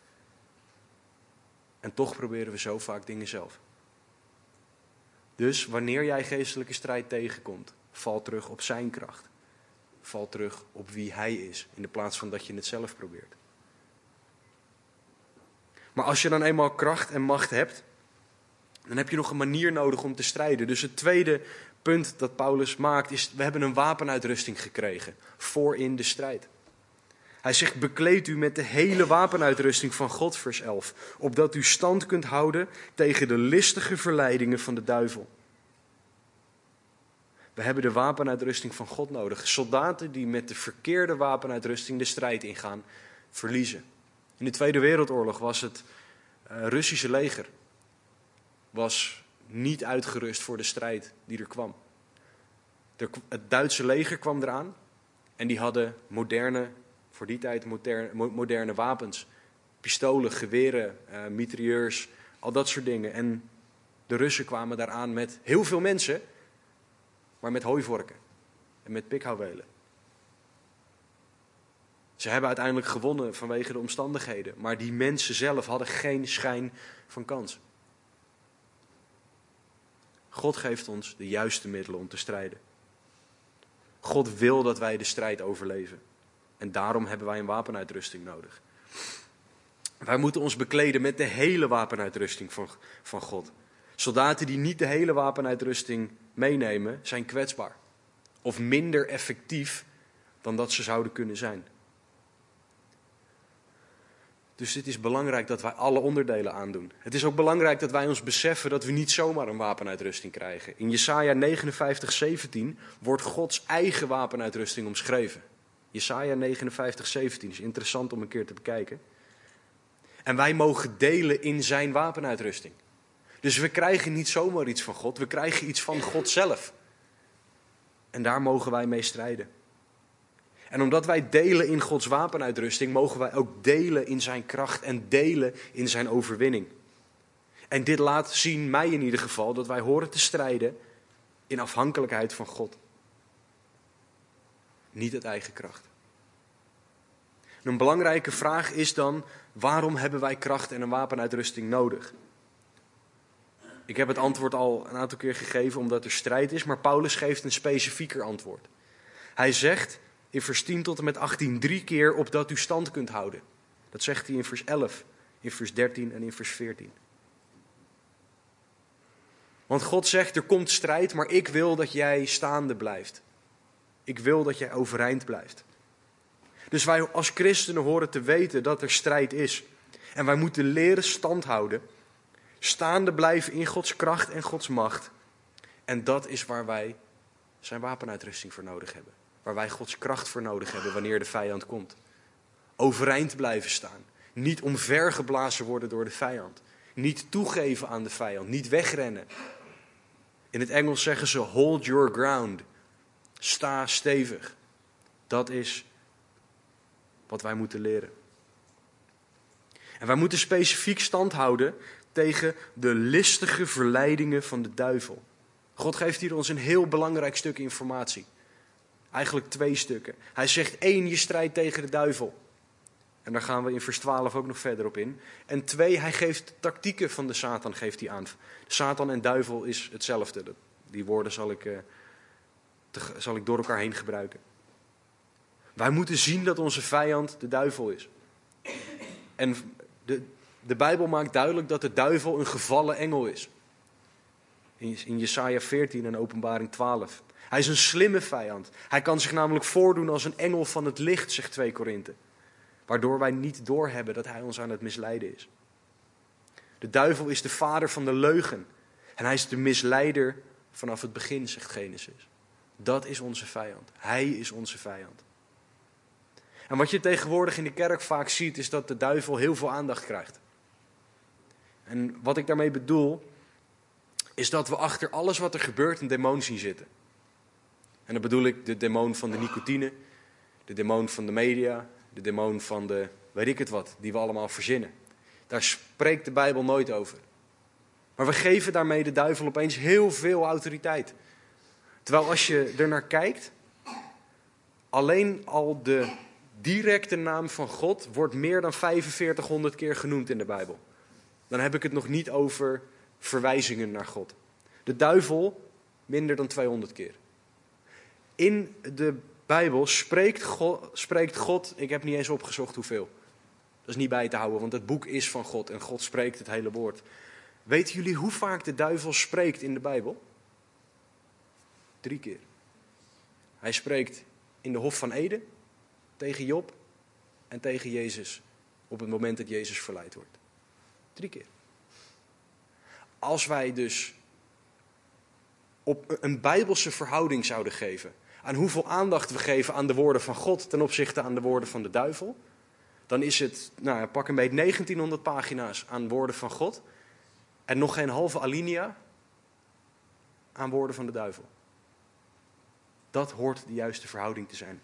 En toch proberen we zo vaak dingen zelf. Dus wanneer jij geestelijke strijd tegenkomt, val terug op zijn kracht. Val terug op wie hij is, in de plaats van dat je het zelf probeert. Maar als je dan eenmaal kracht en macht hebt, Dan heb je nog een manier nodig om te strijden. Dus het tweede punt dat Paulus maakt is: we hebben een wapenuitrusting gekregen voor in de strijd. Hij zegt: bekleed u met de hele wapenuitrusting van God, vers 11. Opdat u stand kunt houden tegen de listige verleidingen van de duivel. We hebben de wapenuitrusting van God nodig. Soldaten die met de verkeerde wapenuitrusting de strijd ingaan, verliezen. In de Tweede Wereldoorlog was het Russische leger was niet uitgerust voor de strijd die er kwam. Het Duitse leger kwam eraan en die hadden moderne wapens. Pistolen, geweren, mitrailleurs, al dat soort dingen. En de Russen kwamen daaraan met heel veel mensen, maar met hooivorken en met pikhouwelen. Ze hebben uiteindelijk gewonnen vanwege de omstandigheden, maar die mensen zelf hadden geen schijn van kans. God geeft ons de juiste middelen om te strijden. God wil dat wij de strijd overleven. En daarom hebben wij een wapenuitrusting nodig. Wij moeten ons bekleden met de hele wapenuitrusting van God. Soldaten die niet de hele wapenuitrusting meenemen, zijn kwetsbaar. Of minder effectief dan dat ze zouden kunnen zijn. Dus dit is belangrijk dat wij alle onderdelen aandoen. Het is ook belangrijk dat wij ons beseffen dat we niet zomaar een wapenuitrusting krijgen. In Jesaja 59, 17 wordt Gods eigen wapenuitrusting omschreven. Jesaja 59, 17 is interessant om een keer te bekijken. En wij mogen delen in zijn wapenuitrusting. Dus we krijgen niet zomaar iets van God, we krijgen iets van God zelf. En daar mogen wij mee strijden. En omdat wij delen in Gods wapenuitrusting, mogen wij ook delen in zijn kracht en delen in zijn overwinning. En dit laat zien, mij in ieder geval, dat wij horen te strijden in afhankelijkheid van God. Niet uit eigen kracht. En een belangrijke vraag is dan, waarom hebben wij kracht en een wapenuitrusting nodig? Ik heb het antwoord al een aantal keer gegeven omdat er strijd is, maar Paulus geeft een specifieker antwoord. Hij zegt in vers 10 tot en met 18 3 keer opdat u stand kunt houden. Dat zegt hij in vers 11, in vers 13 en in vers 14. Want God zegt, er komt strijd, maar ik wil dat jij staande blijft. Ik wil dat jij overeind blijft. Dus wij als christenen horen te weten dat er strijd is. En wij moeten leren stand houden. Staande blijven in Gods kracht en Gods macht. En dat is waar wij zijn wapenuitrusting voor nodig hebben. Waar wij Gods kracht voor nodig hebben wanneer de vijand komt. Overeind blijven staan. Niet omvergeblazen worden door de vijand. Niet toegeven aan de vijand. Niet wegrennen. In het Engels zeggen ze hold your ground. Sta stevig. Dat is wat wij moeten leren. En wij moeten specifiek stand houden tegen de listige verleidingen van de duivel. God geeft hier ons een heel belangrijk stuk informatie. Eigenlijk 2 stukken. Hij zegt 1, je strijdt tegen de duivel. En daar gaan we in vers 12 ook nog verder op in. En 2, hij geeft tactieken van de Satan geeft hij aan. Satan en duivel is hetzelfde. Die woorden zal ik door elkaar heen gebruiken. Wij moeten zien dat onze vijand de duivel is. En de Bijbel maakt duidelijk dat de duivel een gevallen engel is. In Jesaja 14 en Openbaring 12. Hij is een slimme vijand. Hij kan zich namelijk voordoen als een engel van het licht, zegt 2 Korinthe. Waardoor wij niet doorhebben dat hij ons aan het misleiden is. De duivel is de vader van de leugen. En hij is de misleider vanaf het begin, zegt Genesis. Dat is onze vijand. Hij is onze vijand. En wat je tegenwoordig in de kerk vaak ziet, is dat de duivel heel veel aandacht krijgt. En wat ik daarmee bedoel, is dat we achter alles wat er gebeurt een demon zien zitten. En dan bedoel ik de demon van de nicotine, de demon van de media, de demon van de weet ik het wat, die we allemaal verzinnen. Daar spreekt de Bijbel nooit over. Maar we geven daarmee de duivel opeens heel veel autoriteit. Terwijl als je ernaar kijkt, alleen al de directe naam van God wordt meer dan 4500 keer genoemd in de Bijbel. Dan heb ik het nog niet over verwijzingen naar God. De duivel minder dan 200 keer. In de Bijbel spreekt God, ik heb niet eens opgezocht hoeveel. Dat is niet bij te houden, want het boek is van God en God spreekt het hele woord. Weten jullie hoe vaak de duivel spreekt in de Bijbel? 3 keer. Hij spreekt in de Hof van Eden, tegen Job en tegen Jezus. Op het moment dat Jezus verleid wordt. 3 keer. Als wij dus op een bijbelse verhouding zouden geven aan hoeveel aandacht we geven aan de woorden van God ten opzichte aan de woorden van de duivel, dan is het, nou, pak een beetje 1900 pagina's aan woorden van God en nog geen halve alinea aan woorden van de duivel. Dat hoort de juiste verhouding te zijn.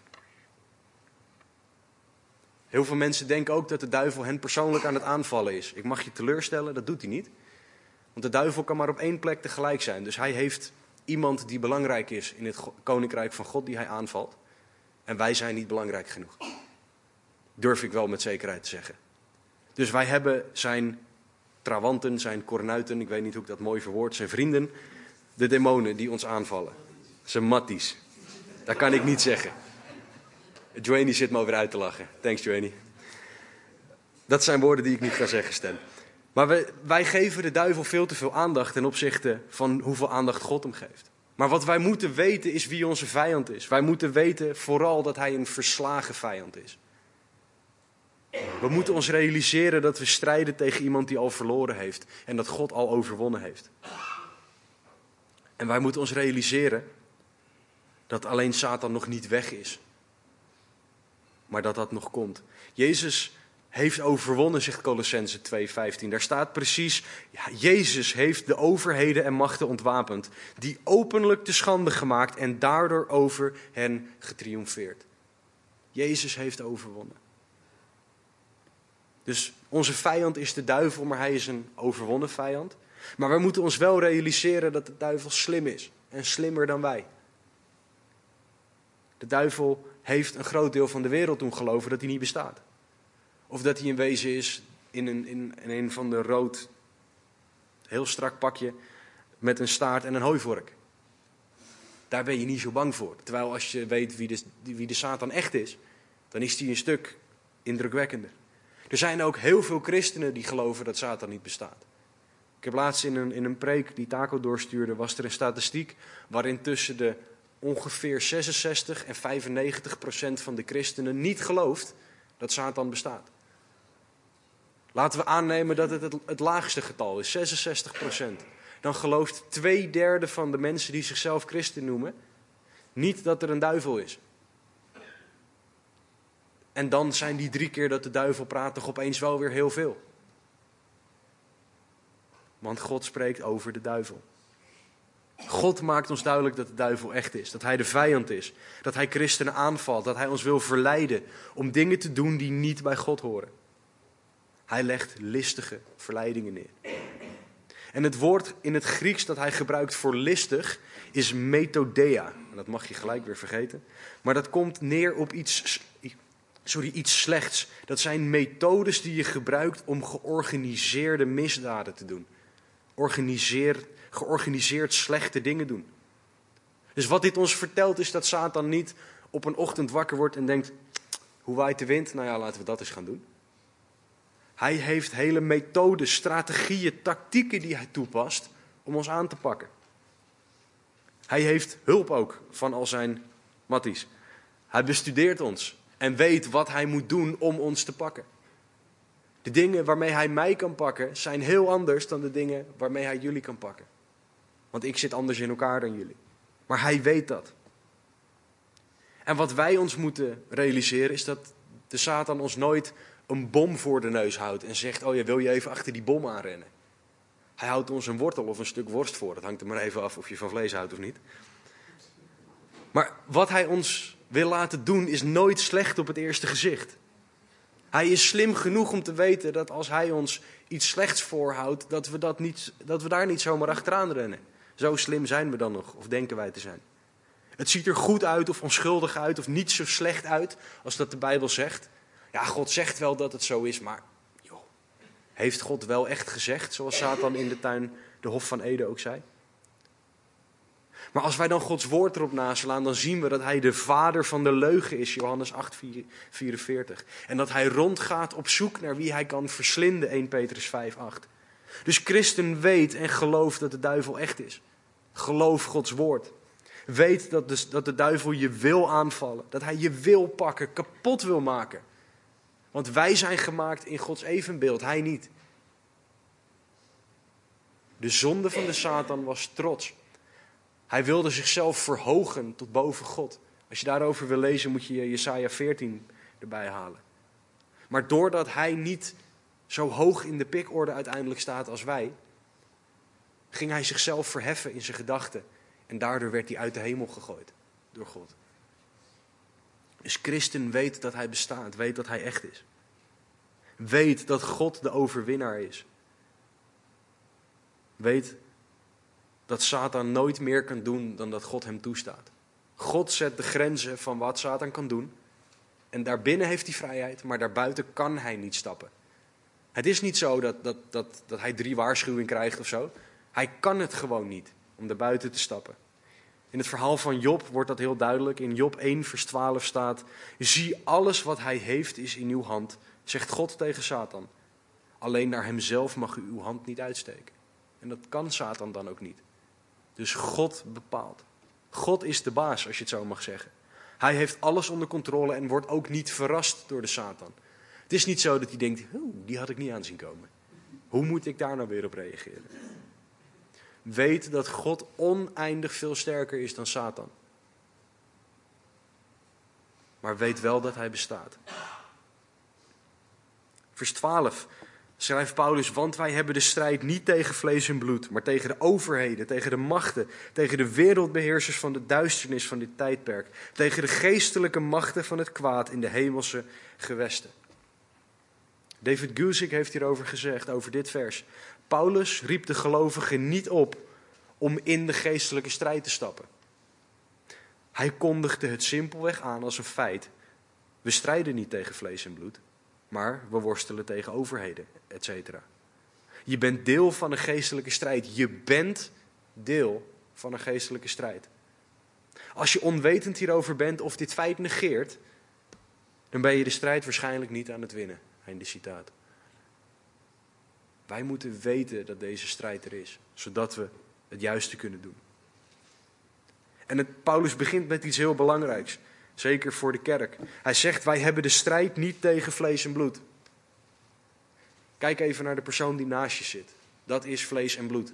Heel veel mensen denken ook dat de duivel hen persoonlijk aan het aanvallen is. Ik mag je teleurstellen, dat doet hij niet. Want de duivel kan maar op 1 plek tegelijk zijn. Dus hij heeft iemand die belangrijk is in het koninkrijk van God die hij aanvalt. En wij zijn niet belangrijk genoeg. Durf ik wel met zekerheid te zeggen. Dus wij hebben zijn trawanten, zijn kornuiten, ik weet niet hoe ik dat mooi verwoord, zijn vrienden. De demonen die ons aanvallen. Zijn matties. Dat kan ik niet zeggen. Joanie zit me alweer uit te lachen. Thanks Joanie. Dat zijn woorden die ik niet ga zeggen, Stan. Maar wij geven de duivel veel te veel aandacht ten opzichte van hoeveel aandacht God hem geeft. Maar wat wij moeten weten is wie onze vijand is. Wij moeten weten vooral dat hij een verslagen vijand is. We moeten ons realiseren dat we strijden tegen iemand die al verloren heeft. En dat God al overwonnen heeft. En wij moeten ons realiseren dat alleen Satan nog niet weg is. Maar dat dat nog komt. Jezus heeft overwonnen, zegt Kolossenzen 2:15. Daar staat precies, ja, Jezus heeft de overheden en machten ontwapend. Die openlijk te schande gemaakt en daardoor over hen getriomfeerd. Jezus heeft overwonnen. Dus onze vijand is de duivel, maar hij is een overwonnen vijand. Maar we moeten ons wel realiseren dat de duivel slim is. En slimmer dan wij. De duivel heeft een groot deel van de wereld doen geloven dat hij niet bestaat. Of dat hij in wezen is in een van de rood, heel strak pakje, met een staart en een hooivork. Daar ben je niet zo bang voor. Terwijl als je weet wie de Satan echt is, dan is hij een stuk indrukwekkender. Er zijn ook heel veel christenen die geloven dat Satan niet bestaat. Ik heb laatst in een preek die Taco doorstuurde, was er een statistiek waarin tussen de ongeveer 66 en 95% van de christenen niet gelooft dat Satan bestaat. Laten we aannemen dat het laagste getal is, 66%. Dan gelooft 2/3 van de mensen die zichzelf christen noemen niet dat er een duivel is. En dan zijn die 3 keer dat de duivel praat toch opeens wel weer heel veel. Want God spreekt over de duivel. God maakt ons duidelijk dat de duivel echt is. Dat hij de vijand is. Dat hij christenen aanvalt. Dat hij ons wil verleiden om dingen te doen die niet bij God horen. Hij legt listige verleidingen neer. En het woord in het Grieks dat hij gebruikt voor listig is methodeia. En dat mag je gelijk weer vergeten. Maar dat komt neer op iets slechts. Dat zijn methodes die je gebruikt om georganiseerde misdaden te doen. Georganiseerd slechte dingen doen. Dus wat dit ons vertelt is dat Satan niet op een ochtend wakker wordt en denkt, hoe waait de wind? Nou ja, laten we dat eens gaan doen. Hij heeft hele methodes, strategieën, tactieken die hij toepast om ons aan te pakken. Hij heeft hulp ook van al zijn matties. Hij bestudeert ons en weet wat hij moet doen om ons te pakken. De dingen waarmee hij mij kan pakken zijn heel anders dan de dingen waarmee hij jullie kan pakken. Want ik zit anders in elkaar dan jullie. Maar hij weet dat. En wat wij ons moeten realiseren is dat de Satan ons nooit een bom voor de neus houdt en zegt, oh ja, wil je even achter die bom aanrennen? Hij houdt ons een wortel of een stuk worst voor. Dat hangt er maar even af of je van vlees houdt of niet. Maar wat hij ons wil laten doen is nooit slecht op het eerste gezicht. Hij is slim genoeg om te weten dat als hij ons iets slechts voorhoudt, dat we daar niet zomaar achteraan rennen. Zo slim zijn we dan nog, of denken wij te zijn. Het ziet er goed uit of onschuldig uit of niet zo slecht uit als dat de Bijbel zegt. Ja, God zegt wel dat het zo is, maar joh, heeft God wel echt gezegd, zoals Satan in de tuin, de Hof van Eden ook zei? Maar als wij dan Gods woord erop naslaan, dan zien we dat hij de vader van de leugen is, Johannes 8:44. En dat hij rondgaat op zoek naar wie hij kan verslinden, 1 Petrus 5:8. Dus christen weet en gelooft dat de duivel echt is. Geloof Gods woord. Weet dat de duivel je wil aanvallen. Dat hij je wil pakken, kapot wil maken. Want wij zijn gemaakt in Gods evenbeeld, hij niet. De zonde van de Satan was trots. Hij wilde zichzelf verhogen tot boven God. Als je daarover wil lezen, moet je Jesaja 14 erbij halen. Maar doordat hij niet zo hoog in de pikorde uiteindelijk staat als wij, ging hij zichzelf verheffen in zijn gedachten. En daardoor werd hij uit de hemel gegooid door God. Dus christen weet dat hij bestaat, weet dat hij echt is. Weet dat God de overwinnaar is. Weet dat Satan nooit meer kan doen dan dat God hem toestaat. God zet de grenzen van wat Satan kan doen. En daarbinnen heeft hij vrijheid, maar daarbuiten kan hij niet stappen. Het is niet zo dat hij 3 waarschuwingen krijgt of zo. Hij kan het gewoon niet om daarbuiten te stappen. In het verhaal van Job wordt dat heel duidelijk. In Job 1 vers 12 staat: zie, alles wat hij heeft is in uw hand, zegt God tegen Satan. Alleen naar hemzelf mag u uw hand niet uitsteken. En dat kan Satan dan ook niet. Dus God bepaalt. God is de baas, als je het zo mag zeggen. Hij heeft alles onder controle en wordt ook niet verrast door de Satan. Het is niet zo dat hij denkt, die had ik niet aanzien komen. Hoe moet ik daar nou weer op reageren? Weet dat God oneindig veel sterker is dan Satan. Maar weet wel dat hij bestaat. Vers 12 schrijft Paulus: want wij hebben de strijd niet tegen vlees en bloed, maar tegen de overheden, tegen de machten, tegen de wereldbeheersers van de duisternis van dit tijdperk, tegen de geestelijke machten van het kwaad in de hemelse gewesten. David Guzik heeft hierover gezegd, over dit vers: Paulus riep de gelovigen niet op om in de geestelijke strijd te stappen. Hij kondigde het simpelweg aan als een feit. We strijden niet tegen vlees en bloed, maar we worstelen tegen overheden, et cetera. Je bent deel van een geestelijke strijd. Je bent deel van een geestelijke strijd. Als je onwetend hierover bent of dit feit negeert, dan ben je de strijd waarschijnlijk niet aan het winnen. Einde citaat. Wij moeten weten dat deze strijd er is, zodat we het juiste kunnen doen. En Paulus begint met iets heel belangrijks, zeker voor de kerk. Hij zegt: wij hebben de strijd niet tegen vlees en bloed. Kijk even naar de persoon die naast je zit. Dat is vlees en bloed.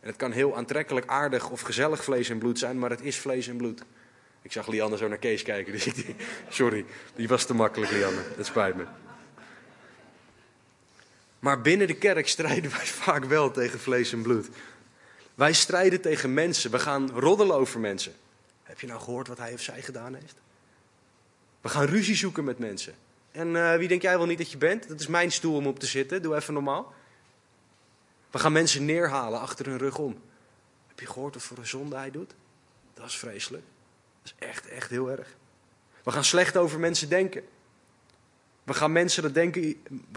En het kan heel aantrekkelijk, aardig of gezellig vlees en bloed zijn, maar het is vlees en bloed. Ik zag Lianne zo naar Kees kijken, dus sorry, die was te makkelijk, Lianne. Dat spijt me. Maar binnen de kerk strijden wij vaak wel tegen vlees en bloed. Wij strijden tegen mensen. We gaan roddelen over mensen. Heb je nou gehoord wat hij of zij gedaan heeft? We gaan ruzie zoeken met mensen. En wie denk jij wel niet dat je bent? Dat is mijn stoel om op te zitten. Doe even normaal. We gaan mensen neerhalen achter hun rug om. Heb je gehoord wat voor een zonde hij doet? Dat is vreselijk. Dat is echt, echt heel erg. We gaan slecht over mensen denken. We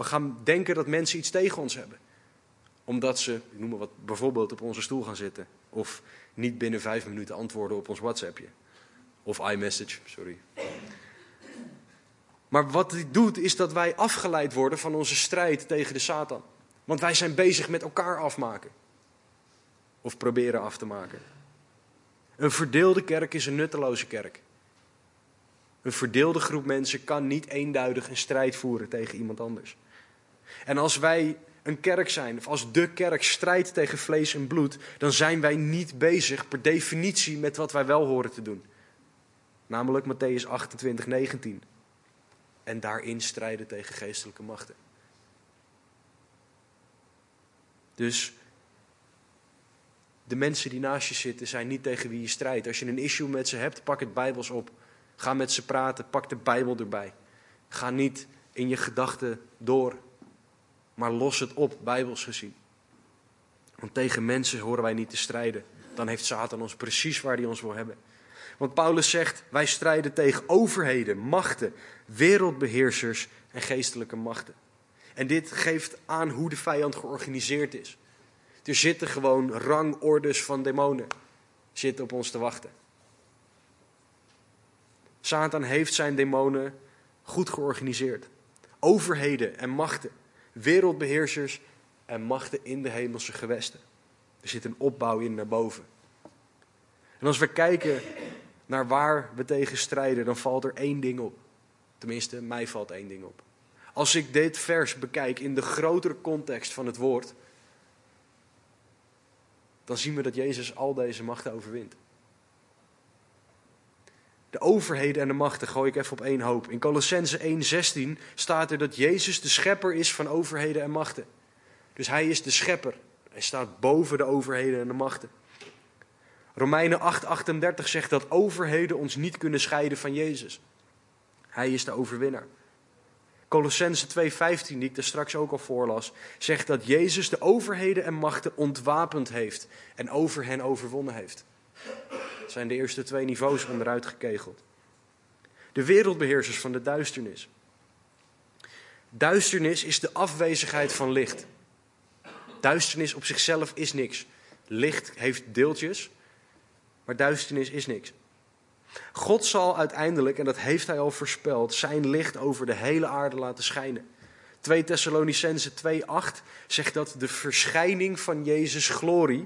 gaan denken dat mensen iets tegen ons hebben. Omdat ze, ik noem maar wat, bijvoorbeeld op onze stoel gaan zitten. Of niet binnen 5 minuten antwoorden op ons WhatsAppje. Of iMessage, sorry. Maar wat dit doet, is dat wij afgeleid worden van onze strijd tegen de Satan. Want wij zijn bezig met elkaar afmaken. Of proberen af te maken. Een verdeelde kerk is een nutteloze kerk. Een verdeelde groep mensen kan niet eenduidig een strijd voeren tegen iemand anders. En als wij een kerk zijn, of als de kerk strijdt tegen vlees en bloed, dan zijn wij niet bezig per definitie met wat wij wel horen te doen. Namelijk Mattheüs 28, 19. En daarin strijden tegen geestelijke machten. Dus de mensen die naast je zitten zijn niet tegen wie je strijdt. Als je een issue met ze hebt, pak het Bijbels op. Ga met ze praten, pak de Bijbel erbij. Ga niet in je gedachten door, maar los het op, Bijbels gezien. Want tegen mensen horen wij niet te strijden. Dan heeft Satan ons precies waar hij ons wil hebben. Want Paulus zegt, wij strijden tegen overheden, machten, wereldbeheersers en geestelijke machten. En dit geeft aan hoe de vijand georganiseerd is. Er zitten gewoon rangordes van demonen zitten op ons te wachten. Satan heeft zijn demonen goed georganiseerd. Overheden en machten, wereldbeheersers en machten in de hemelse gewesten. Er zit een opbouw in naar boven. En als we kijken naar waar we tegen strijden, dan valt er één ding op. Tenminste, mij valt één ding op. Als ik dit vers bekijk in de grotere context van het woord, dan zien we dat Jezus al deze machten overwint. De overheden en de machten gooi ik even op één hoop. In Kolossenzen 1:16 staat er dat Jezus de schepper is van overheden en machten. Dus hij is de schepper. Hij staat boven de overheden en de machten. Romeinen 8:38 zegt dat overheden ons niet kunnen scheiden van Jezus. Hij is de overwinnaar. Kolossenzen 2:15, die ik daar straks ook al voorlas, zegt dat Jezus de overheden en machten ontwapend heeft en over hen overwonnen heeft. Dat zijn de eerste twee niveaus onderuit gekegeld. De wereldbeheersers van de duisternis. Duisternis is de afwezigheid van licht. Duisternis op zichzelf is niks. Licht heeft deeltjes, maar duisternis is niks. God zal uiteindelijk, en dat heeft hij al voorspeld, zijn licht over de hele aarde laten schijnen. 2 Thessalonicenzen 2:8 zegt dat de verschijning van Jezus' glorie,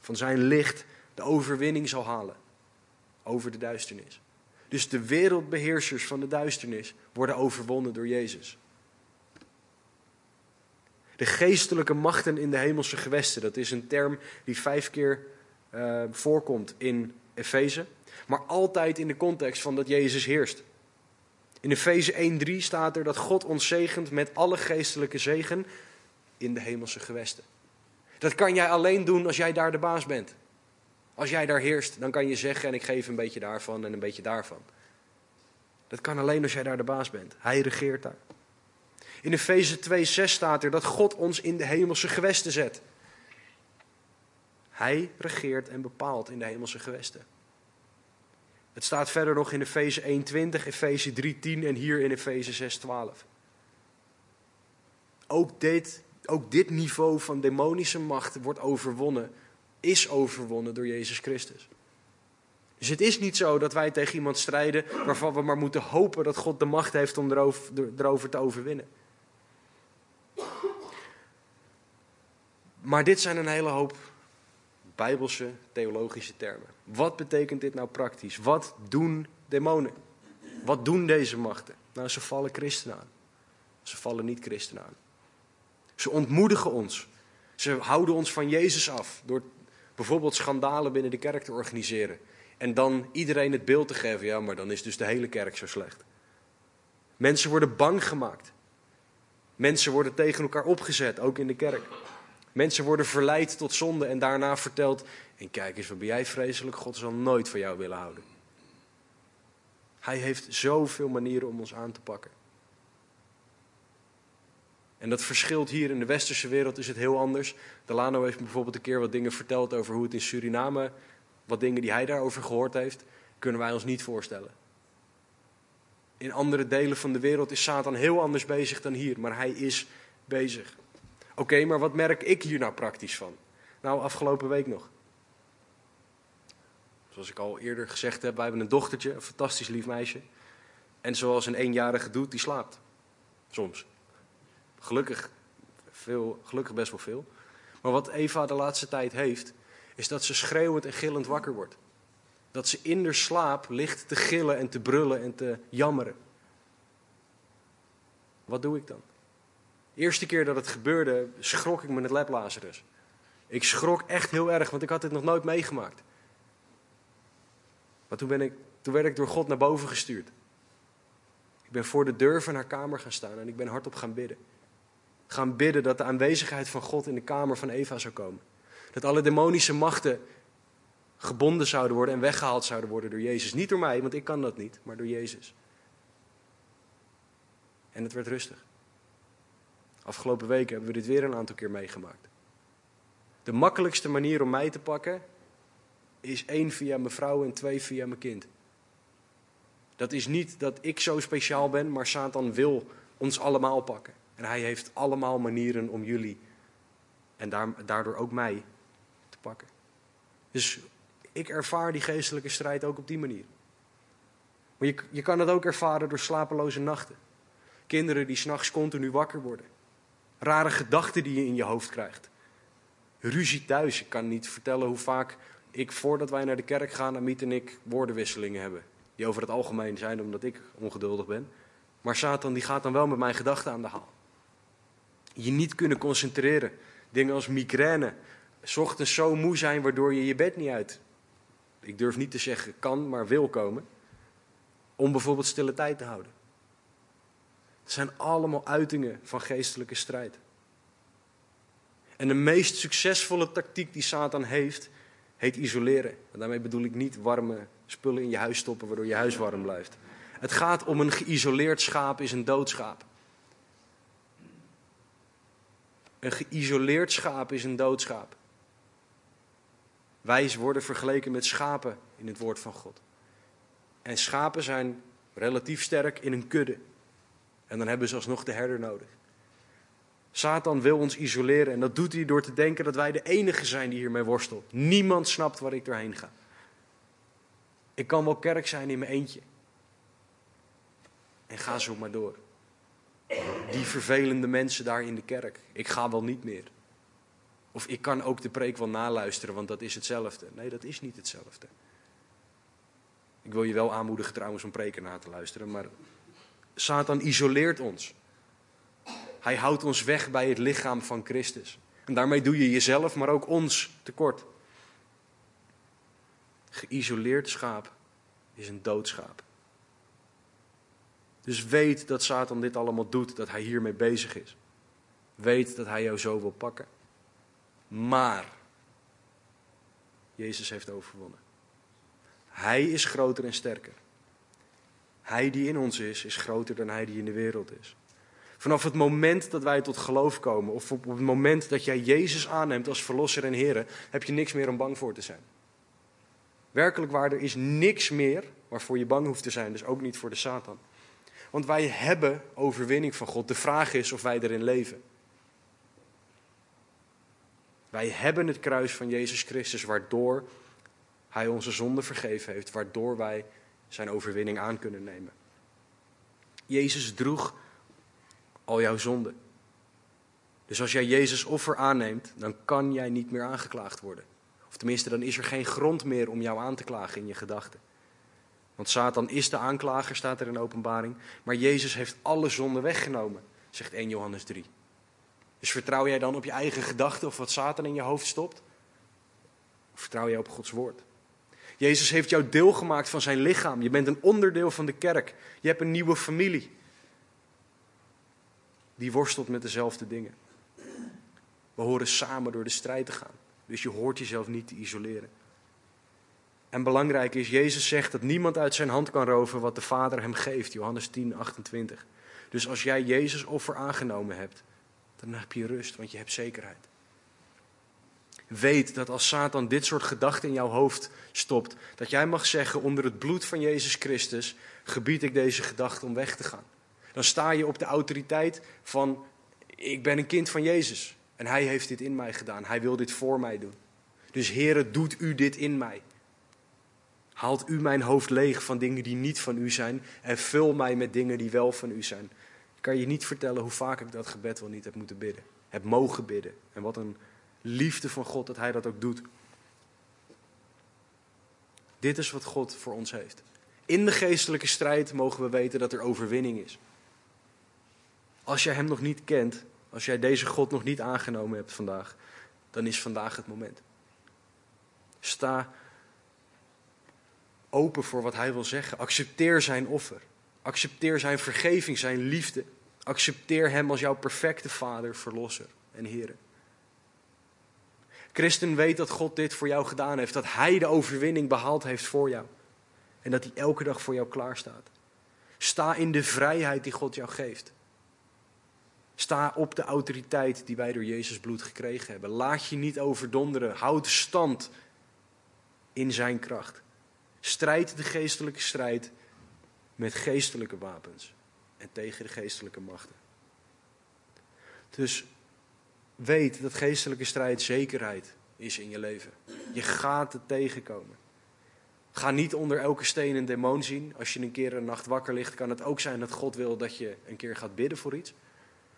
van zijn licht, de overwinning zal halen over de duisternis. Dus de wereldbeheersers van de duisternis worden overwonnen door Jezus. De geestelijke machten in de hemelse gewesten, dat is een term die 5 keer voorkomt in Efeze, maar altijd in de context van dat Jezus heerst. In Efeze 1:3 staat er dat God ons zegent met alle geestelijke zegen in de hemelse gewesten. Dat kan jij alleen doen als jij daar de baas bent. Als jij daar heerst, dan kan je zeggen en ik geef een beetje daarvan en een beetje daarvan. Dat kan alleen als jij daar de baas bent. Hij regeert daar. In Efeze 2:6 staat er dat God ons in de hemelse gewesten zet. Hij regeert en bepaalt in de hemelse gewesten. Het staat verder nog in Efeze 1:20, Efeze 3:10 en hier in Efeze 6:12. Ook dit niveau van demonische macht wordt overwonnen, is overwonnen door Jezus Christus. Dus het is niet zo dat wij tegen iemand strijden waarvan we maar moeten hopen dat God de macht heeft om erover te overwinnen. Maar dit zijn een hele hoop Bijbelse, theologische termen. Wat betekent dit nou praktisch? Wat doen demonen? Wat doen deze machten? Nou, ze vallen christenen aan. Ze vallen niet christenen aan. Ze ontmoedigen ons. Ze houden ons van Jezus af door bijvoorbeeld schandalen binnen de kerk te organiseren. En dan iedereen het beeld te geven, ja, maar dan is dus de hele kerk zo slecht. Mensen worden bang gemaakt. Mensen worden tegen elkaar opgezet, ook in de kerk. Mensen worden verleid tot zonde en daarna verteld, en kijk eens, wat ben jij vreselijk, God zal nooit van jou willen houden. Hij heeft zoveel manieren om ons aan te pakken. En dat verschilt hier in de westerse wereld, is het heel anders. Delano heeft me bijvoorbeeld een keer wat dingen verteld over hoe het in Suriname, wat dingen die hij daarover gehoord heeft, kunnen wij ons niet voorstellen. In andere delen van de wereld is Satan heel anders bezig dan hier, maar hij is bezig. Oké, maar wat merk ik hier nou praktisch van? Nou, afgelopen week nog. Zoals ik al eerder gezegd heb, wij hebben een dochtertje, een fantastisch lief meisje. En zoals een 1-jarige doet, die slaapt. Soms. Gelukkig best wel veel. Maar wat Eva de laatste tijd heeft, is dat ze schreeuwend en gillend wakker wordt. Dat ze in de slaap ligt te gillen en te brullen en te jammeren. Wat doe ik dan? De eerste keer dat het gebeurde, schrok ik me het lep Lazarus. Ik schrok echt heel erg, want ik had dit nog nooit meegemaakt. Maar toen werd ik door God naar boven gestuurd. Ik ben voor de deur van haar kamer gaan staan en ik ben hardop gaan bidden. Gaan bidden dat de aanwezigheid van God in de kamer van Eva zou komen. Dat alle demonische machten gebonden zouden worden en weggehaald zouden worden door Jezus. Niet door mij, want ik kan dat niet, maar door Jezus. En het werd rustig. Afgelopen weken hebben we dit weer een aantal keer meegemaakt. De makkelijkste manier om mij te pakken is 1 via mijn vrouw en 2 via mijn kind. Dat is niet dat ik zo speciaal ben, maar Satan wil ons allemaal pakken. En hij heeft allemaal manieren om jullie en daardoor ook mij te pakken. Dus ik ervaar die geestelijke strijd ook op die manier. Maar je kan het ook ervaren door slapeloze nachten. Kinderen die 's nachts continu wakker worden. rare gedachten die je in je hoofd krijgt. Ruzie thuis. Ik kan niet vertellen hoe vaak ik, voordat wij naar de kerk gaan, Amit en ik woordenwisselingen hebben. Die over het algemeen zijn omdat ik ongeduldig ben. Maar Satan die gaat dan wel met mijn gedachten aan de haal. Je niet kunnen concentreren. Dingen als migraine. 'S Ochtends zo moe zijn waardoor je je bed niet uit. Ik durf niet te zeggen kan, maar wil komen. Om bijvoorbeeld stille tijd te houden. Het zijn allemaal uitingen van geestelijke strijd. En de meest succesvolle tactiek die Satan heeft, heet isoleren. En daarmee bedoel ik niet warme spullen in je huis stoppen, waardoor je huis warm blijft. Het gaat om een geïsoleerd schaap is een dood schaap. Een geïsoleerd schaap is een dood schaap. Wij worden vergeleken met schapen in het woord van God. En schapen zijn relatief sterk in een kudde. En dan hebben ze alsnog de herder nodig. Satan wil ons isoleren en dat doet hij door te denken dat wij de enige zijn die hiermee worstelt. Niemand snapt waar ik doorheen ga. Ik kan wel kerk zijn in mijn eentje. En ga zo maar door. Die vervelende mensen daar in de kerk. Ik ga wel niet meer. Of ik kan ook de preek wel naluisteren, want dat is hetzelfde. Nee, dat is niet hetzelfde. Ik wil je wel aanmoedigen trouwens om preken na te luisteren, maar Satan isoleert ons. Hij houdt ons weg bij het lichaam van Christus. En daarmee doe je jezelf, maar ook ons tekort. Geïsoleerd schaap is een dood schaap. Dus weet dat Satan dit allemaal doet, dat hij hiermee bezig is. Weet dat hij jou zo wil pakken. Maar Jezus heeft overwonnen. Hij is groter en sterker. Hij die in ons is groter dan hij die in de wereld is. Vanaf het moment dat wij tot geloof komen, of op het moment dat jij Jezus aanneemt als verlosser en Heer, heb je niks meer om bang voor te zijn. Werkelijk waar, er is niks meer waarvoor je bang hoeft te zijn, dus ook niet voor de Satan. Want wij hebben overwinning van God. De vraag is of wij erin leven. Wij hebben het kruis van Jezus Christus, waardoor Hij onze zonde vergeven heeft, waardoor wij zijn overwinning aan kunnen nemen. Jezus droeg al jouw zonden. Dus als jij Jezus' offer aanneemt, dan kan jij niet meer aangeklaagd worden. Of tenminste, dan is er geen grond meer om jou aan te klagen in je gedachten. Want Satan is de aanklager, staat er in Openbaring. Maar Jezus heeft alle zonden weggenomen, zegt 1 Johannes 3. Dus vertrouw jij dan op je eigen gedachten of wat Satan in je hoofd stopt? Of vertrouw jij op Gods woord? Jezus heeft jou deel gemaakt van zijn lichaam. Je bent een onderdeel van de kerk. Je hebt een nieuwe familie. Die worstelt met dezelfde dingen. We horen samen door de strijd te gaan. Dus je hoort jezelf niet te isoleren. En belangrijk is, Jezus zegt dat niemand uit zijn hand kan roven wat de Vader hem geeft. Johannes 10, 28. Dus als jij Jezus' offer aangenomen hebt, dan heb je rust, want je hebt zekerheid. Weet dat als Satan dit soort gedachten in jouw hoofd stopt, dat jij mag zeggen, onder het bloed van Jezus Christus gebied ik deze gedachte om weg te gaan. Dan sta je op de autoriteit van, ik ben een kind van Jezus. En hij heeft dit in mij gedaan. Hij wil dit voor mij doen. Dus Heere, doet u dit in mij. Haalt u mijn hoofd leeg van dingen die niet van u zijn en vul mij met dingen die wel van u zijn. Ik kan je niet vertellen hoe vaak ik dat gebed wel niet heb moeten bidden. Heb mogen bidden. En wat een liefde van God dat hij dat ook doet. Dit is wat God voor ons heeft. In de geestelijke strijd mogen we weten dat er overwinning is. Als jij hem nog niet kent, als jij deze God nog niet aangenomen hebt vandaag, dan is vandaag het moment. Sta open voor wat hij wil zeggen. Accepteer zijn offer. Accepteer zijn vergeving, zijn liefde. Accepteer hem als jouw perfecte vader, verlosser en Heer. Christen, weet dat God dit voor jou gedaan heeft. Dat hij de overwinning behaald heeft voor jou. En dat hij elke dag voor jou klaarstaat. Sta in de vrijheid die God jou geeft. Sta op de autoriteit die wij door Jezus bloed gekregen hebben. Laat je niet overdonderen. Houd stand in zijn kracht. Strijd de geestelijke strijd met geestelijke wapens en tegen de geestelijke machten. Dus weet dat geestelijke strijd zekerheid is in je leven. Je gaat het tegenkomen. Ga niet onder elke steen een demon zien. Als je een keer een nacht wakker ligt, kan het ook zijn dat God wil dat je een keer gaat bidden voor iets.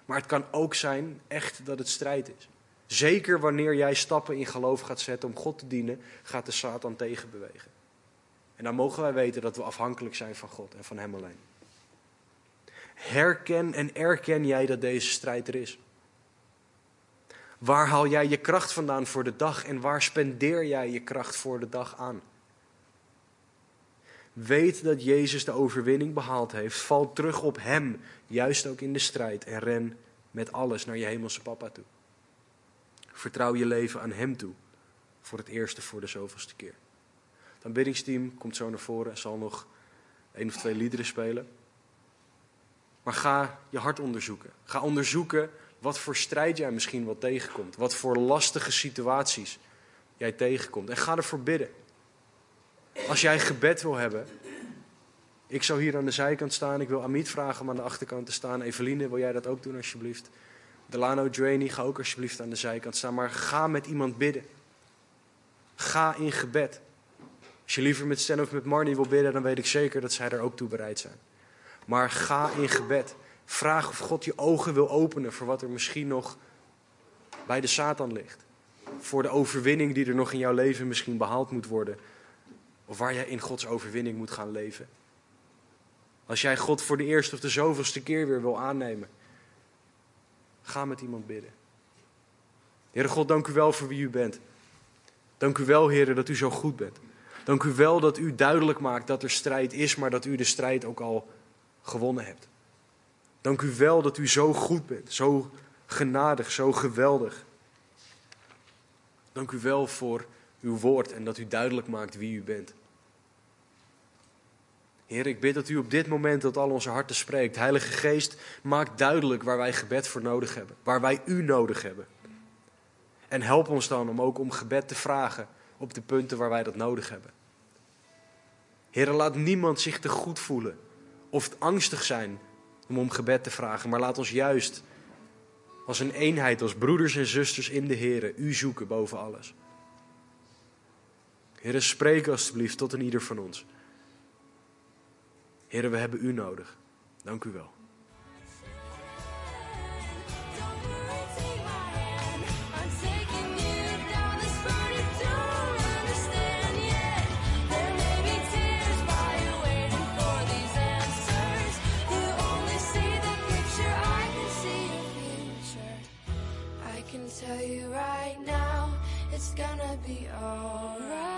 Maar het kan ook zijn echt dat het strijd is. Zeker wanneer jij stappen in geloof gaat zetten om God te dienen, gaat de Satan tegenbewegen. En dan mogen wij weten dat we afhankelijk zijn van God en van Hem alleen. Herken en erken jij dat deze strijd er is? Waar haal jij je kracht vandaan voor de dag en waar spendeer jij je kracht voor de dag aan? Weet dat Jezus de overwinning behaald heeft. Val terug op Hem, juist ook in de strijd. En ren met alles naar je hemelse papa toe. Vertrouw je leven aan Hem toe. Voor het eerste, voor de zoveelste keer. Het aanbiddingsteam komt zo naar voren en zal nog 1 of 2 liederen spelen. Maar ga je hart onderzoeken. Ga onderzoeken wat voor strijd jij misschien wel tegenkomt. Wat voor lastige situaties jij tegenkomt. En ga ervoor bidden. Als jij gebed wil hebben, ik zou hier aan de zijkant staan. Ik wil Amit vragen om aan de achterkant te staan. Eveline, wil jij dat ook doen alsjeblieft? Delano, Drainy, ga ook alsjeblieft aan de zijkant staan. Maar ga met iemand bidden. Ga in gebed. Als je liever met Stan of met Marnie wil bidden, dan weet ik zeker dat zij er ook toe bereid zijn. Maar ga in gebed. Vraag of God je ogen wil openen voor wat er misschien nog bij de Satan ligt. Voor de overwinning die er nog in jouw leven misschien behaald moet worden. Of waar jij in Gods overwinning moet gaan leven. Als jij God voor de eerste of de zoveelste keer weer wil aannemen. Ga met iemand bidden. Heere God, dank u wel voor wie u bent. Dank u wel, Heere, dat u zo goed bent. Dank u wel dat u duidelijk maakt dat er strijd is, maar dat u de strijd ook al gewonnen hebt. Dank u wel dat u zo goed bent, zo genadig, zo geweldig. Dank u wel voor uw woord en dat u duidelijk maakt wie u bent. Heer, ik bid dat u op dit moment tot al onze harten spreekt. Heilige Geest, maak duidelijk waar wij gebed voor nodig hebben. Waar wij u nodig hebben. En help ons dan om ook om gebed te vragen op de punten waar wij dat nodig hebben. Heer, laat niemand zich te goed voelen of angstig zijn om gebed te vragen. Maar laat ons juist als een eenheid, als broeders en zusters in de Heer, u zoeken boven alles. Heere, spreek alstublieft tot in ieder van ons. Heere, we hebben u nodig. Dank u wel. It's gonna be alright.